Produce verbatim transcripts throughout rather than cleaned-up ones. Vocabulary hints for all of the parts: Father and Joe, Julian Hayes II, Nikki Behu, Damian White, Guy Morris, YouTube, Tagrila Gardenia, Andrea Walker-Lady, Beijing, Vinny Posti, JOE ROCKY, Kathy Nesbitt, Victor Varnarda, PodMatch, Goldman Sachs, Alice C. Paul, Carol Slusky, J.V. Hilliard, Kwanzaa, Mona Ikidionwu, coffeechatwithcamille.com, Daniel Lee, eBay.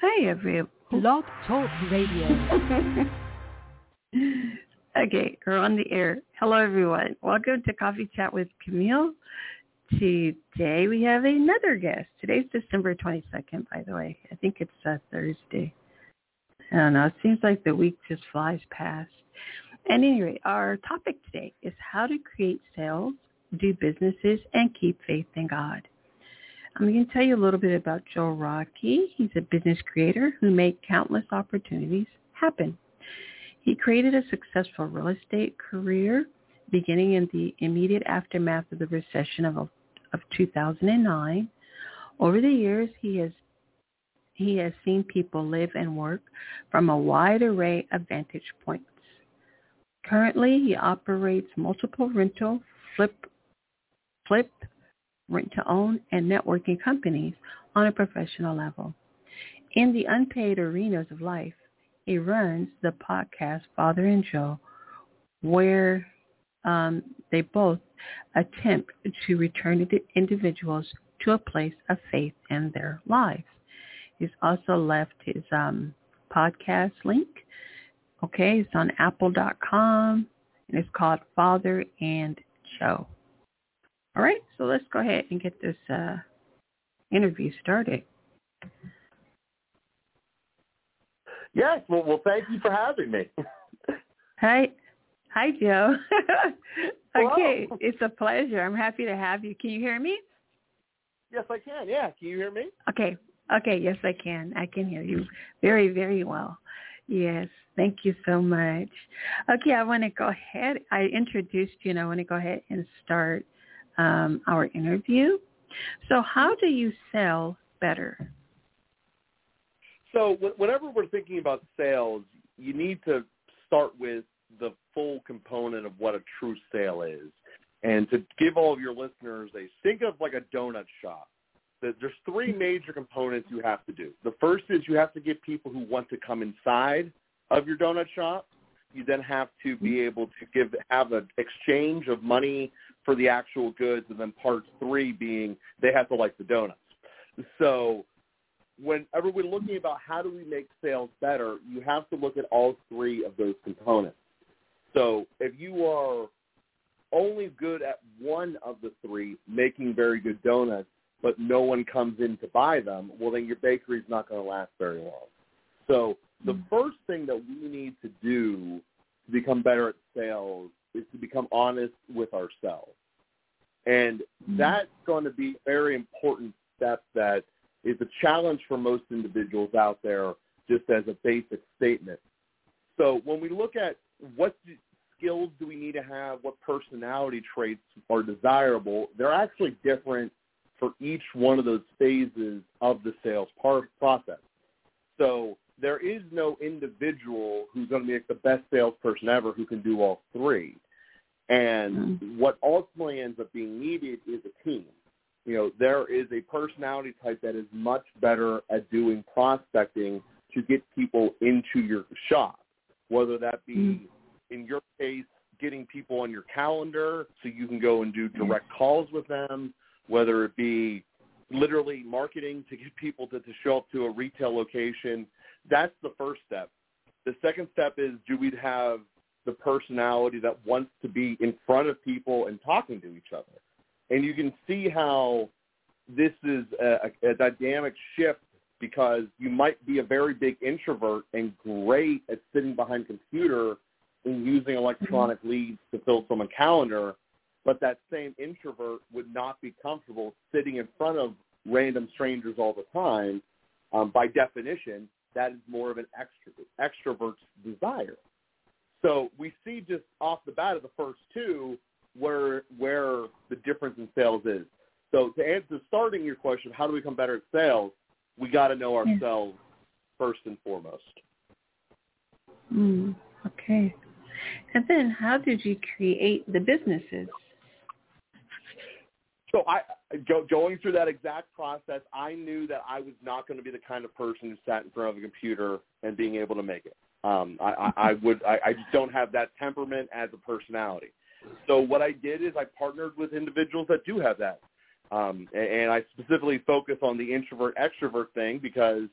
Hi, everyone. Blog Talk Radio. Okay, we're on the air. Hello, everyone. Welcome to Coffee Chat with Camille. Today we have another guest. Today's December twenty-second, by the way. I think it's uh, Thursday. I don't know. It seems like the week just flies past. At any rate, our topic today is how to create sales, do businesses, and keep faith in God. I'm going to tell you a little bit about Joe Rockey. He's a business creator who made countless opportunities happen. He created a successful real estate career beginning in the immediate aftermath of the recession of, of two thousand nine. Over the years, he has he has seen people live and work from a wide array of vantage points. Currently, he operates multiple rental, flip, flip, rent-to-own, and networking companies on a professional level. In the unpaid arenas of life, he runs the podcast Father and Joe, where um, they both attempt to return to individuals to a place of faith in their lives. He's also left his um, podcast link. Okay, it's on apple dot com, and it's called Father and Joe. All right, so let's go ahead and get this uh, interview started. Yes, well, well, thank you for having me. Hi, hi, Joe. Okay, hello. It's a pleasure. I'm happy to have you. Can you hear me? Yes, I can. Yeah, can you hear me? Okay, okay. Yes, I can. I can hear you very, very well. Yes, thank you so much. Okay, I want to go ahead. I introduced you, and I want to go ahead and start Um, our interview. So how do you sell better? So w- whenever we're thinking about sales, you need to start with the full component of what a true sale is. And to give all of your listeners a think of like a donut shop. There's three major components you have to do. The first is you have to get people who want to come inside of your donut shop. You then have to be able to give have an exchange of money for the actual goods, and then part three being they have to like the donuts. So whenever we're looking about how do we make sales better, you have to look at all three of those components. So if you are only good at one of the three, making very good donuts, but no one comes in to buy them, well, then your bakery's not going to last very long. So the first thing that we need to do to become better at sales is to become honest with ourselves. And that's going to be a very important step that is a challenge for most individuals out there, just as a basic statement. So when we look at what skills do we need to have, what personality traits are desirable, they're actually different for each one of those phases of the sales process. So there is no individual who's going to be the best salesperson ever who can do all three. And mm-hmm. what ultimately ends up being needed is a team. You know, there is a personality type that is much better at doing prospecting to get people into your shop, whether that be, mm-hmm. in your case, getting people on your calendar so you can go and do direct mm-hmm. calls with them, whether it be literally marketing to get people to, to show up to a retail location. That's the first step. The second step is, do we have the personality that wants to be in front of people and talking to each other? And you can see how this is a, a dynamic shift, because you might be a very big introvert and great at sitting behind a computer and using electronic leads to fill someone's calendar, but that same introvert would not be comfortable sitting in front of random strangers all the time. Um, by definition, that is more of an extro, extrovert's desire. So we see just off the bat of the first two where where the difference in sales is. So to answer starting your question, how do we become better at sales? We got to know ourselves yeah. first and foremost. Mm, okay. And then how did you create the businesses? So I go, going through that exact process, I knew that I was not going to be the kind of person who sat in front of a computer and being able to make it. Um, I, I, I would, I, I just don't have that temperament as a personality. So what I did is I partnered with individuals that do have that, um, and, and I specifically focus on the introvert extrovert thing because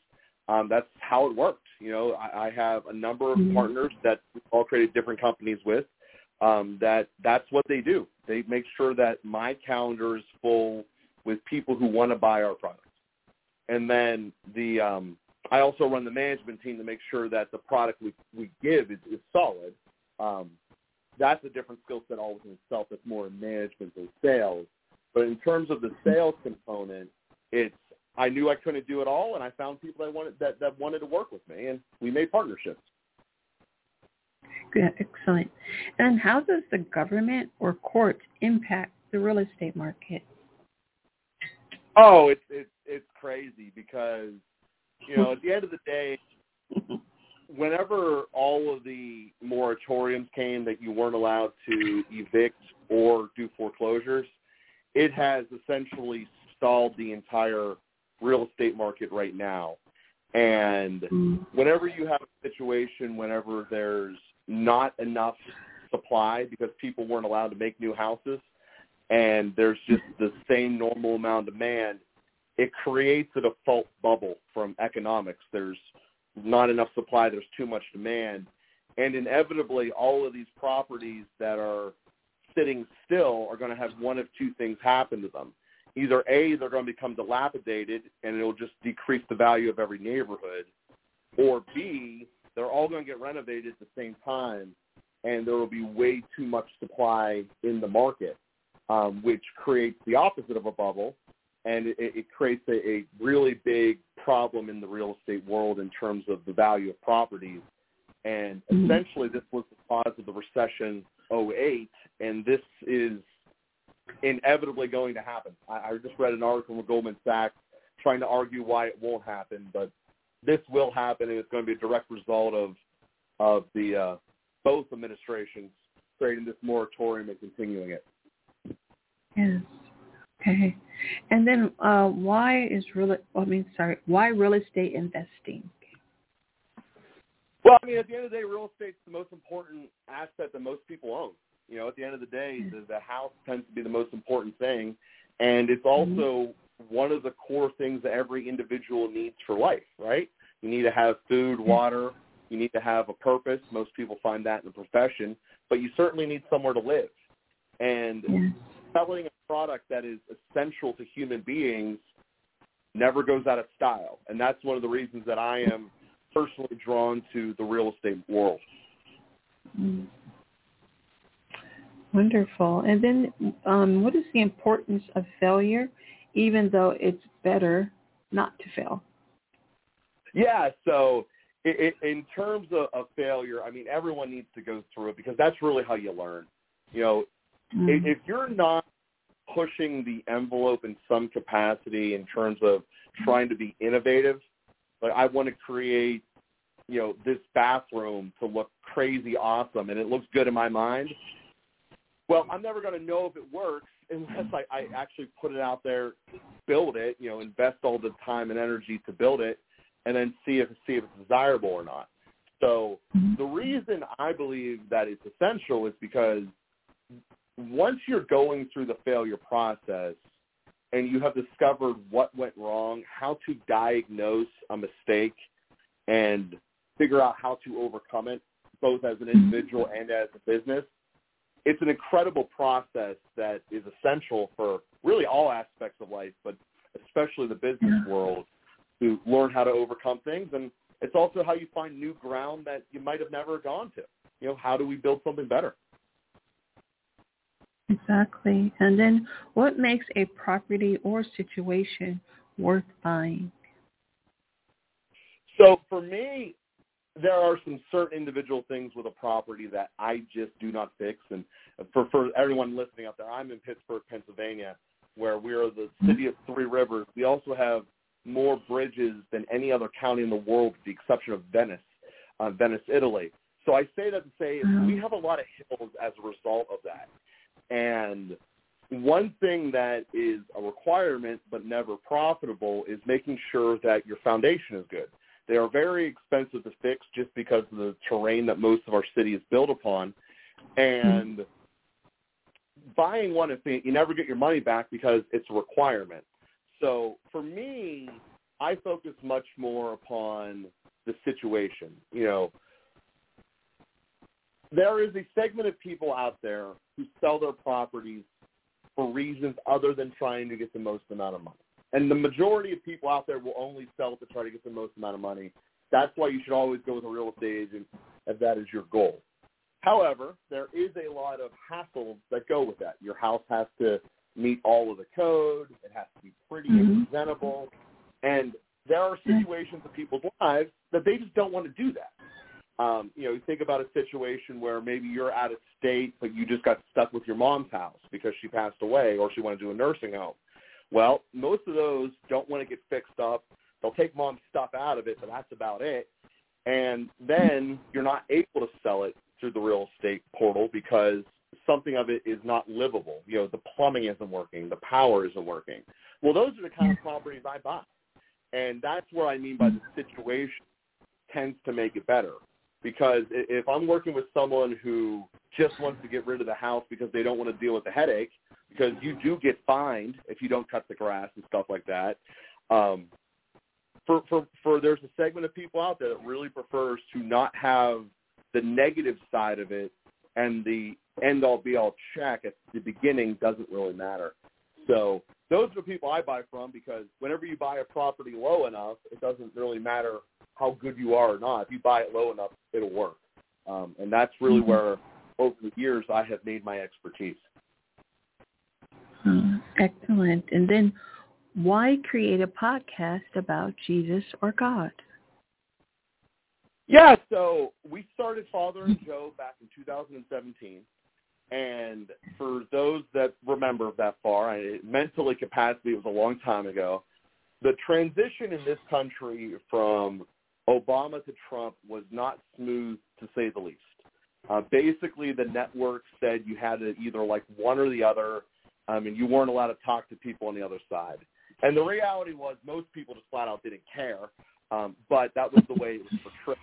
um, that's how it worked. You know, I, I have a number of mm-hmm. partners that we've all created different companies with, um, that that's what they do. They make sure that my calendar is full with people who want to buy our products. And then the um, I also run the management team to make sure that the product we, we give is, is solid. Um, that's a different skill set all within itself. That's more in management than sales. But in terms of the sales component, it's I knew I couldn't do it all, and I found people that wanted that, that wanted to work with me, and we made partnerships. Good, excellent. And how does the government or courts impact the real estate market? Oh, it's it's it's crazy because, you know, at the end of the day, whenever all of the moratoriums came that you weren't allowed to evict or do foreclosures, it has essentially stalled the entire real estate market right now. And whenever you have a situation, whenever there's not enough supply because people weren't allowed to make new houses, and there's just the same normal amount of demand, it creates a default bubble from economics. There's not enough supply. There's too much demand. And inevitably, all of these properties that are sitting still are going to have one of two things happen to them. Either A, they're going to become dilapidated, and it'll just decrease the value of every neighborhood, or B, they're all going to get renovated at the same time, and there will be way too much supply in the market. Um, which creates the opposite of a bubble, and it, it creates a, a really big problem in the real estate world in terms of the value of properties. And essentially this was the cause of the recession oh eight, and this is inevitably going to happen. I, I just read an article with Goldman Sachs trying to argue why it won't happen, but this will happen, and it's going to be a direct result of, of the uh, both administrations creating this moratorium and continuing it. Yes. Okay. And then, uh, why is real? I mean, sorry. Why real estate investing? Well, I mean, at the end of the day, real estate's the most important asset that most people own. You know, at the end of the day, yes. the, the house tends to be the most important thing, and it's also mm-hmm. one of the core things that every individual needs for life. Right? You need to have food, water. You need to have a purpose. Most people find that in the profession, but you certainly need somewhere to live, and. Yes. Selling a product that is essential to human beings never goes out of style, and that's one of the reasons that I am personally drawn to the real estate world. Mm. Wonderful. And then um, what is the importance of failure, even though it's better not to fail? Yeah, so it, it, in terms of, of failure, I mean, everyone needs to go through it because that's really how you learn. You know, if you're not pushing the envelope in some capacity in terms of trying to be innovative, like I want to create, you know, this bathroom to look crazy awesome and it looks good in my mind, well, I'm never going to know if it works unless I, I actually put it out there, build it, you know, invest all the time and energy to build it, and then see if see if it's desirable or not. So the reason I believe that it's essential is because once you're going through the failure process and you have discovered what went wrong, how to diagnose a mistake and figure out how to overcome it, both as an individual and as a business, it's an incredible process that is essential for really all aspects of life, but especially the business world, to learn how to overcome things. And it's also how you find new ground that you might have never gone to. You know, how do we build something better? Exactly. And then what makes a property or situation worth buying? So for me, there are some certain individual things with a property that I just do not fix. And for, for everyone listening out there, I'm in Pittsburgh, Pennsylvania, where we are the city of three rivers. We also have more bridges than any other county in the world, with the exception of Venice, uh, Venice, Italy. So I say that to say we have a lot of hills as a result of that. And one thing that is a requirement but never profitable is making sure that your foundation is good. They are very expensive to fix just because of the terrain that most of our city is built upon. And buying one, you never get your money back because it's a requirement. So for me, I focus much more upon the situation. You know, there is a segment of people out there who sell their properties for reasons other than trying to get the most amount of money. And the majority of people out there will only sell to try to get the most amount of money. That's why you should always go with a real estate agent if that is your goal. However, there is a lot of hassles that go with that. Your house has to meet all of the code. It has to be pretty mm-hmm. and presentable. And there are situations in people's lives that they just don't want to do that. Um, you know, you think about a situation where maybe you're out of state, but you just got stuck with your mom's house because she passed away or she went into a nursing home. Well, most of those don't want to get fixed up. They'll take mom's stuff out of it, but that's about it. And then you're not able to sell it through the real estate portal because something of it is not livable. You know, the plumbing isn't working. The power isn't working. Well, those are the kind of properties I buy. And that's what I mean by the situation tends to make it better. Because if I'm working with someone who just wants to get rid of the house because they don't want to deal with the headache, because you do get fined if you don't cut the grass and stuff like that, um, for, for, for there's a segment of people out there that really prefers to not have the negative side of it, and the end-all, be-all check at the beginning doesn't really matter. So those are the people I buy from, because whenever you buy a property low enough, it doesn't really matter how good you are or not. If you buy it low enough, it'll work. Um, and that's really where, over the years, I have made my expertise. Oh, excellent. And then why create a podcast about Jesus or God? Yeah, so we started Father and Joe back in two thousand seventeen. And for those that remember that far, I, mentally capacity was a long time ago. The transition in this country from Obama to Trump was not smooth, to say the least. Uh, basically, the network said you had to either like one or the other, um, and you weren't allowed to talk to people on the other side. And the reality was most people just flat out didn't care, um, but that was the way it was portrayed.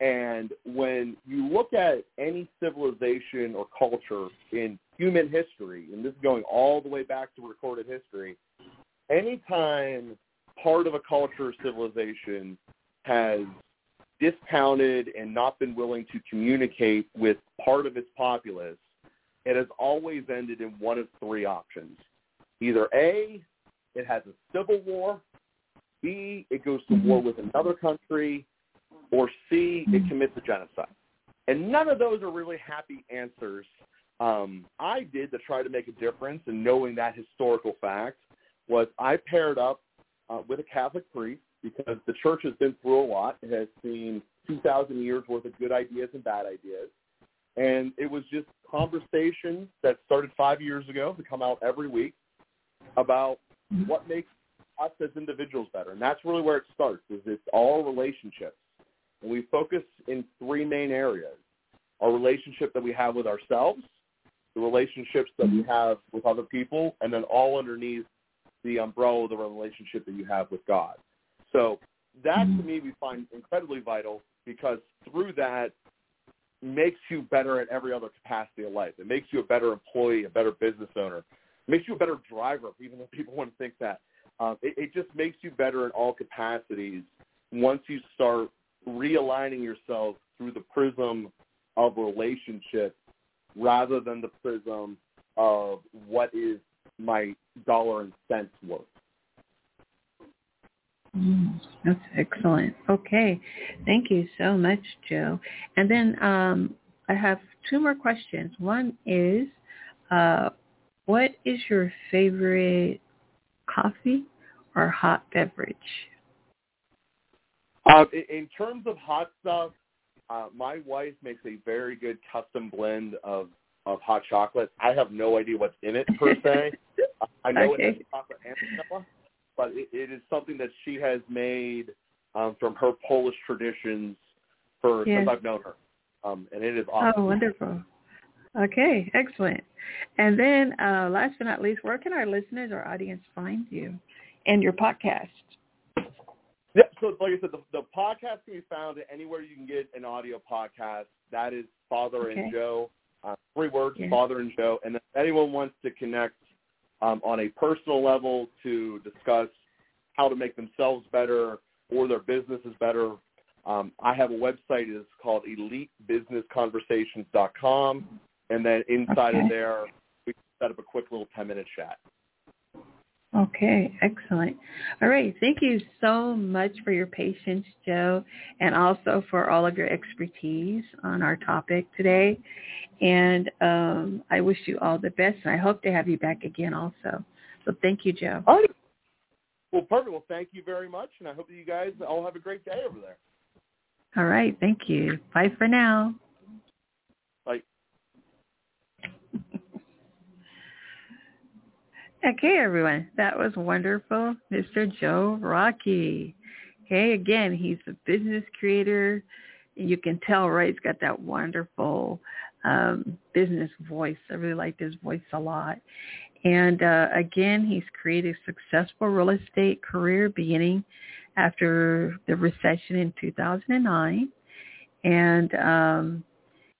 And when you look at any civilization or culture in human history, and this is going all the way back to recorded history, anytime part of a culture or civilization has discounted and not been willing to communicate with part of its populace, it has always ended in one of three options. Either A, it has a civil war, B, it goes to war with another country, or C, it commits a genocide. And none of those are really happy answers. Um, I did to try to make a difference, and knowing that historical fact was I paired up uh, with a Catholic priest, because the church has been through a lot. It has seen two thousand years worth of good ideas and bad ideas. And it was just conversations that started five years ago to come out every week about what makes us as individuals better. And that's really where it starts, is it's all relationships. And we focus in three main areas: our relationship that we have with ourselves, the relationships that we have with other people, and then all underneath the umbrella of the relationship that you have with God. So that, to me, we find incredibly vital, because through that makes you better at every other capacity of life. It makes you a better employee, a better business owner. It makes you a better driver, even though people wouldn't think that. Um, it, it just makes you better in all capacities once you start realigning yourself through the prism of relationship rather than the prism of what is my dollar and cents worth. Mm, that's excellent. Okay. Thank you so much, Joe. And then um, I have two more questions. One is, uh, what is your favorite coffee or hot beverage? Uh, in terms of hot stuff, uh, my wife makes a very good custom blend of, of hot chocolate. I have no idea what's in it, per se. I know okay. It has chocolate and vanilla, but it, it is something that she has made um, from her Polish traditions for yes. since I've known her. Um, and it is awesome. Oh, wonderful. Okay, excellent. And then uh, last but not least, where can our listeners or audience find you and your podcast? Yeah, so like I said, the, the podcast can be found anywhere you can get an audio podcast. That is Father okay. and Joe. Uh, three words, yeah. Father and Joe. And if anyone wants to connect um, on a personal level to discuss how to make themselves better or their businesses better. Um, I have a website. It's called Elite Business Conversations dot com, and then inside okay. of there, we set up a quick little ten-minute chat. Okay, excellent. All right, thank you so much for your patience, Joe, and also for all of your expertise on our topic today. And um, I wish you all the best, and I hope to have you back again also. So thank you, Joe. All right. Well, perfect. Well, thank you very much, and I hope that you guys all have a great day over there. All right, thank you. Bye for now. Bye. Okay, everyone, that was wonderful, Mister Joe Rockey. Okay, again, he's a business creator. You can tell, right, he's got that wonderful um, business voice. I really liked his voice a lot. And uh, again, he's created a successful real estate career beginning after the recession in two thousand nine. And um,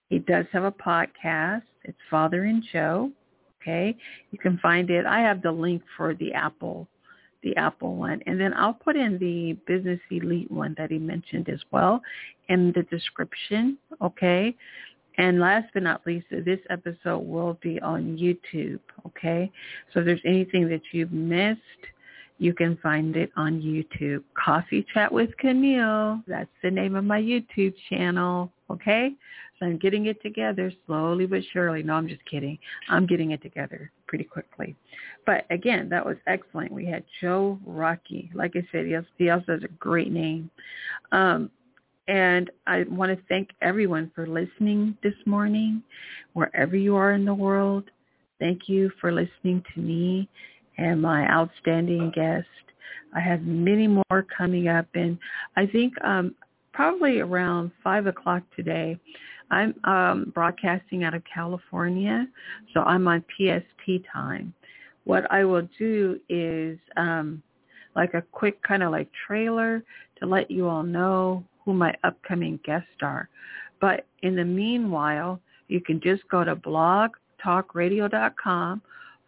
he does have a podcast. It's Father and Joe. Okay, you can find it. I have the link for the Apple, the Apple one. And then I'll put in the Business Elite one that he mentioned as well in the description. Okay. And last but not least, this episode will be on YouTube. Okay. So if there's anything that you've missed, you can find it on YouTube. Coffee Chat with Camille. That's the name of my YouTube channel. Okay? So I'm getting it together slowly but surely. No, I'm just kidding. I'm getting it together pretty quickly. But, again, that was excellent. We had Joe Rockey. Like I said, he also has a great name. Um, and I want to thank everyone for listening this morning, wherever you are in the world. Thank you for listening to me and my outstanding guest. I have many more coming up, and I think um, probably around five o'clock today, I'm um, broadcasting out of California, so I'm on P S T time. What I will do is um, like a quick kind of like trailer to let you all know who my upcoming guests are. But in the meanwhile, you can just go to blog talk radio dot com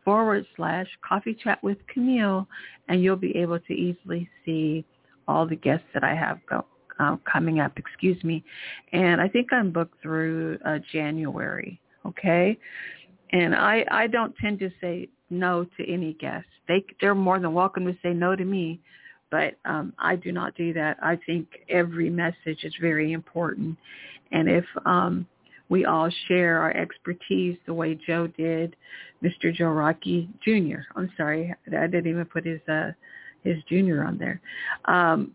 forward slash coffee chat with Camille, and you'll be able to easily see all the guests that I have go, uh, coming up, excuse me. And I think I'm booked through uh, January, okay? And I, I don't tend to say no to any guests. They, they're more than welcome to say no to me, but um, I do not do that. I think every message is very important. And if um, we all share our expertise the way Joe did, Mister Joe Rockey Junior I'm sorry, I didn't even put his uh, his junior on there. Um,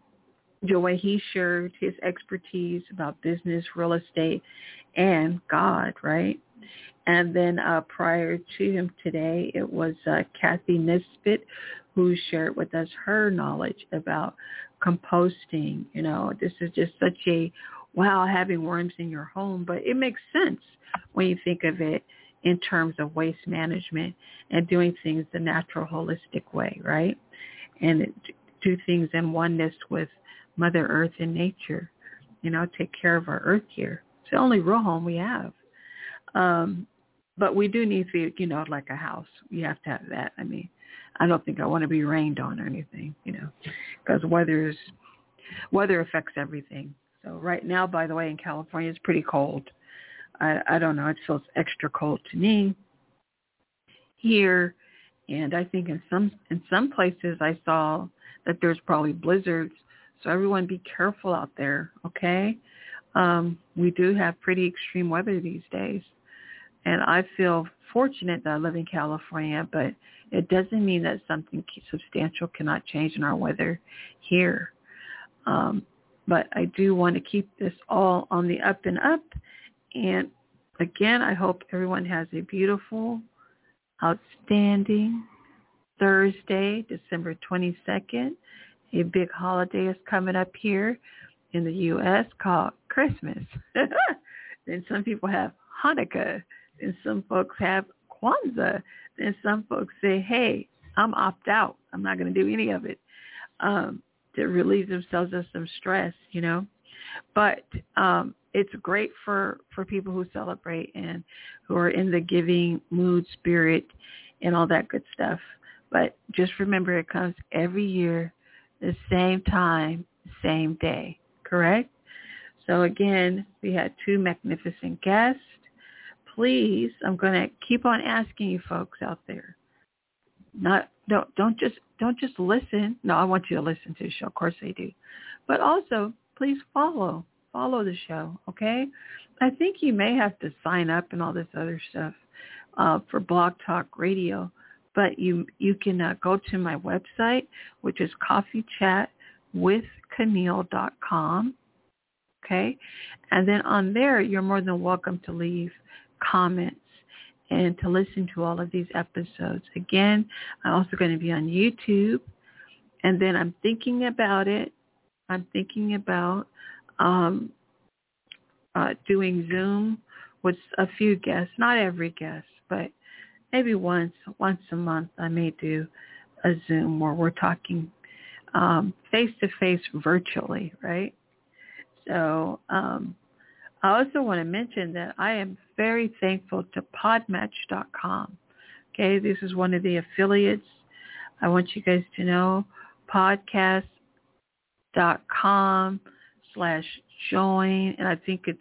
the way he shared his expertise about business, real estate, and God, right? And then uh, prior to him today, it was uh, Kathy Nesbitt who shared with us her knowledge about composting. You know, this is just such a wow, having worms in your home, but it makes sense when you think of it in terms of waste management and doing things the natural, holistic way, right? And do things in oneness with Mother Earth and nature, you know, take care of our earth here. It's the only real home we have. Um, but we do need to, you know, like a house. You have to have that. I mean, I don't think I want to be rained on or anything, you know, because weather is, weather affects everything. So right now, by the way, in California, it's pretty cold. I, I don't know. It feels extra cold to me here. And I think in some in some places I saw that there's probably blizzards. So everyone be careful out there, okay? Um, we do have pretty extreme weather these days. And I feel fortunate that I live in California, but it doesn't mean that something substantial cannot change in our weather here. Um But I do want to keep this all on the up and up. And again, I hope everyone has a beautiful, outstanding Thursday, December twenty-second. A big holiday is coming up here in the U S called Christmas. Then some people have Hanukkah. Then some folks have Kwanzaa. Then some folks say, hey, I'm opt out. I'm not going to do any of it. Um, to relieve themselves of some stress, you know. But um, it's great for, for people who celebrate and who are in the giving mood, spirit, and all that good stuff. But just remember, it comes every year the same time, same day, correct? So again, we had two magnificent guests. Please, I'm going to keep on asking you folks out there. Not don't don't just don't just listen. No, I want you to listen to the show. Of course I do, but also please follow follow the show. Okay, I think you may have to sign up and all this other stuff uh, for Blog Talk Radio, but you you can uh, go to my website, which is coffee chat with camille dot com. Okay, and then on there, you're more than welcome to leave comments and to listen to all of these episodes. Again, I'm also going to be on YouTube, and then I'm thinking about it. I'm thinking about um, uh, doing Zoom with a few guests, not every guest, but maybe once once a month I may do a Zoom where we're talking um, face-to-face virtually, right? So um, I also want to mention that I am very thankful to pod match dot com. Okay, this is one of the affiliates. I want you guys to know podcast.com slash join, and I think it's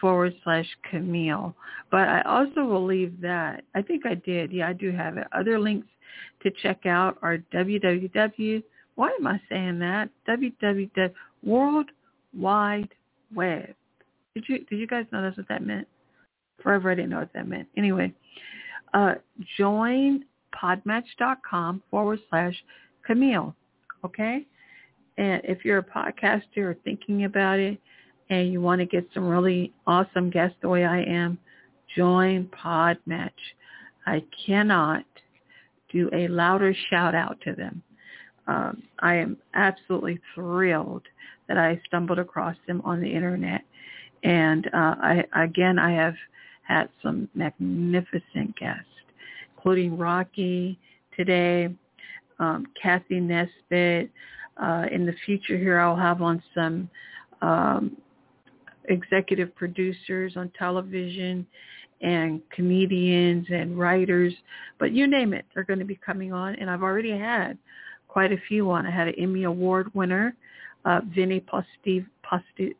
forward slash Camille. But I also will leave that. I think I did. Yeah, I do have it. Other links to check out are www. Why am I saying that? www. World Wide Web. Did you did you guys know that's what that meant? Forever I didn't know what that meant. Anyway, uh, join podmatch dot com forward slash Camille. Okay? And if you're a podcaster or thinking about it and you want to get some really awesome guests the way I am, join PodMatch. I cannot do a louder shout out to them. Um, I am absolutely thrilled that I stumbled across them on the internet. And uh, I, again, I have had some magnificent guests, including Rocky today, um, Kathy Nesbitt. Uh, in the future here, I'll have on some um, executive producers on television and comedians and writers. But you name it, they're going to be coming on. And I've already had quite a few on. I had an Emmy Award winner, uh, Vinny Posti, Posti,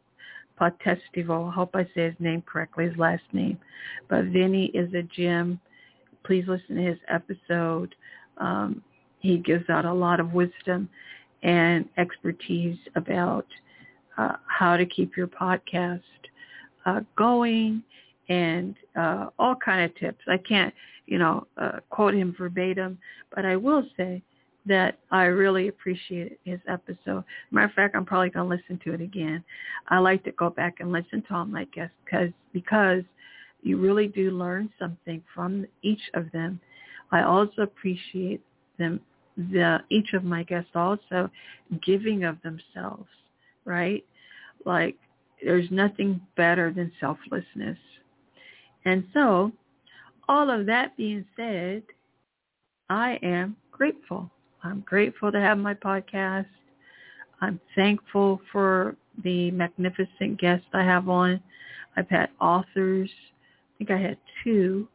Potestivo. I hope I say his name correctly, his last name. But Vinny is a gem. Please listen to his episode. Um, he gives out a lot of wisdom and expertise about uh, how to keep your podcast uh, going and uh, all kind of tips. I can't, you know, uh, quote him verbatim, but I will say that I really appreciate his episode. Matter of fact, I'm probably going to listen to it again. I like to go back and listen to all my guests because, because you really do learn something from each of them. I also appreciate them, the each of my guests also giving of themselves, right? Like there's nothing better than selflessness. And so all of that being said, I am grateful. I'm grateful to have my podcast. I'm thankful for the magnificent guests I have on. I've had authors. I think I had two,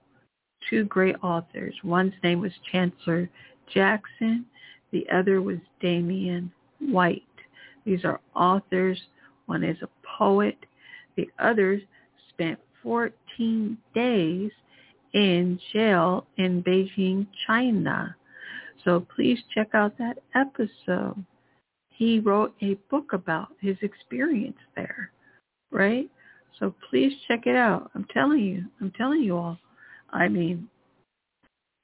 two great authors. One's name was Chancellor Jackson. The other was Damian White. These are authors. One is a poet. The other spent fourteen days in jail in Beijing, China. So please check out that episode. He wrote a book about his experience there, right? So please check it out. I'm telling you. I'm telling you all. I mean,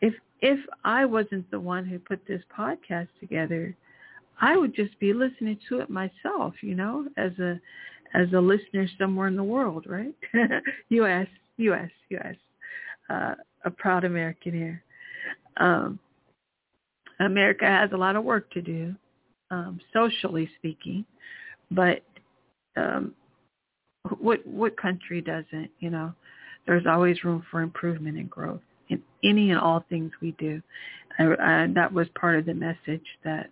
if if I wasn't the one who put this podcast together, I would just be listening to it myself, you know, as a as a listener somewhere in the world, right? U S, U S, U S Uh, a proud American here. Um, America has a lot of work to do, um, socially speaking, but um, what what country doesn't, you know? There's always room for improvement and growth in any and all things we do. I, I, that was part of the message that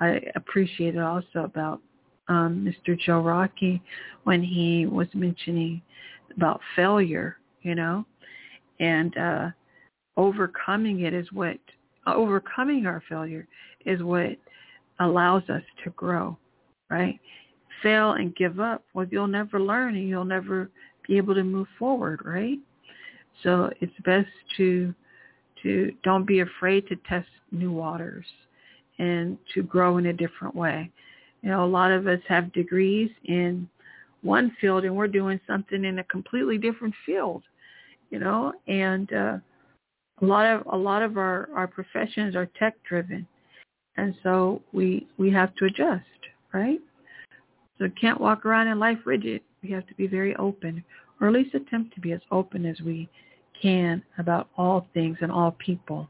I appreciated also about um, Mister Joe Rockey when he was mentioning about failure, you know, and uh, overcoming it is what Overcoming our failure is what allows us to grow, right? Fail and give up, well, you'll never learn and you'll never be able to move forward, right? So it's best to to don't be afraid to test new waters and to grow in a different way. You know, a lot of us have degrees in one field and we're doing something in a completely different field, you know, and uh, a lot of a lot of our, our professions are tech-driven. And so we we have to adjust, right? So can't walk around in life rigid. We have to be very open, or at least attempt to be as open as we can about all things and all people.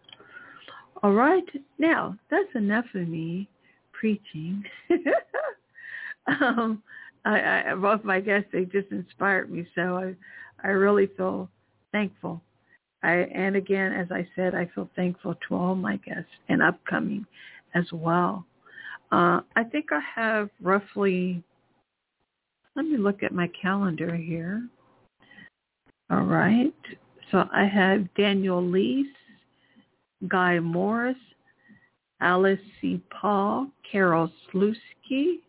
All right. Now, that's enough of me preaching. um, I, I, both my guests, they just inspired me. So I, I really feel thankful. I, and again, as I said, I feel thankful to all my guests and upcoming as well. Uh, I think I have roughly, let me look at my calendar here. All right. So I have Daniel Lee, Guy Morris, Alice C. Paul, Carol Slusky,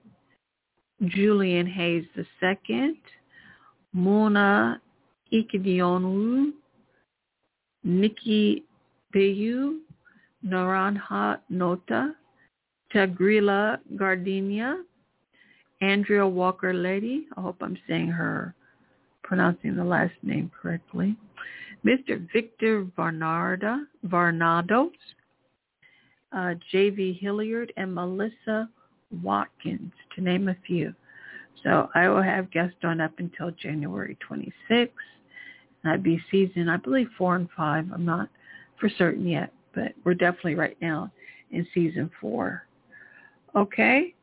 Julian Hayes the Second, Mona Ikidionwu, Nikki Behu, Naranja Nota, Tagrila Gardenia, Andrea Walker-Lady. I hope I'm saying her, pronouncing the last name correctly. Mister Victor Varnarda, Varnado, uh, J V Hilliard, and Melissa Watkins, to name a few. So I will have guests on up until January twenty-sixth. I'd be season, I believe, four and five. I'm not for certain yet, but we're definitely right now in season four. Okay?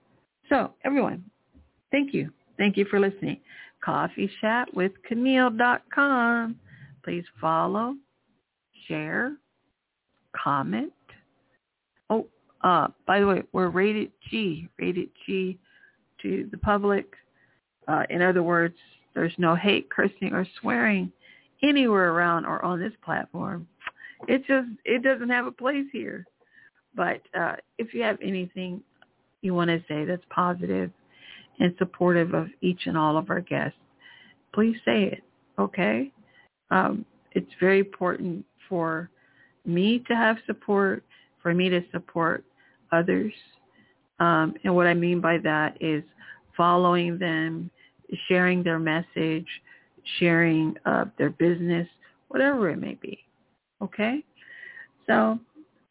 So, everyone, thank you. Thank you for listening. coffee chat with camille dot com. Please follow, share, comment. Oh, uh, by the way, we're rated G, rated G to the public. Uh, in other words, there's no hate, cursing, or swearing anywhere around or on this platform. It just, it doesn't have a place here. But uh, if you have anything you want to say that's positive and supportive of each and all of our guests, please say it, okay? Um, it's very important for me to have support, for me to support others. Um, and what I mean by that is following them, sharing their message, sharing uh, their business, whatever it may be. Okay? So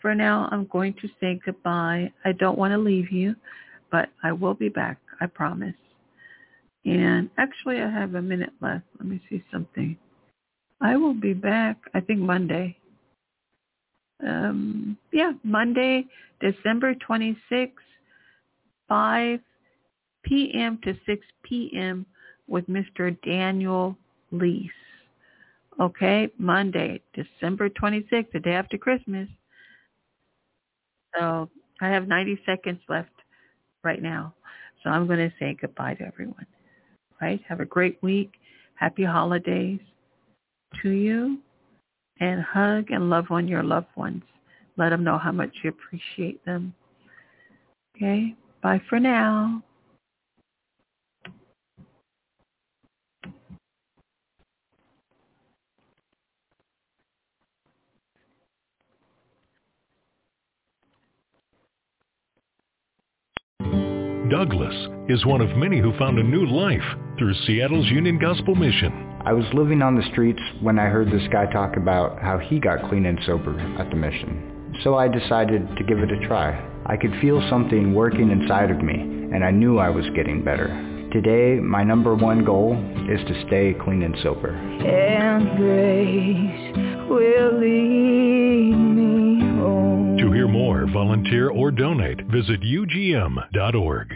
for now, I'm going to say goodbye. I don't want to leave you, but I will be back, I promise. And actually, I have a minute left. Let me see something. I will be back, I think, Monday. Um, yeah, Monday, December twenty-sixth, five p.m. to six p.m. with Mister Daniel Lease. Okay, Monday, December twenty-sixth, the day after Christmas. So I have ninety seconds left right now. So I'm going to say goodbye to everyone. Right? Have a great week. Happy holidays to you, and hug and love on your loved ones. Let them know how much you appreciate them. Okay, bye for now. Douglas is one of many who found a new life through Seattle's Union Gospel Mission. I was living on the streets when I heard this guy talk about how he got clean and sober at the mission. So I decided to give it a try. I could feel something working inside of me, and I knew I was getting better. Today, my number one goal is to stay clean and sober. And grace will lead me home. To hear more, volunteer, or donate, visit U G M dot org.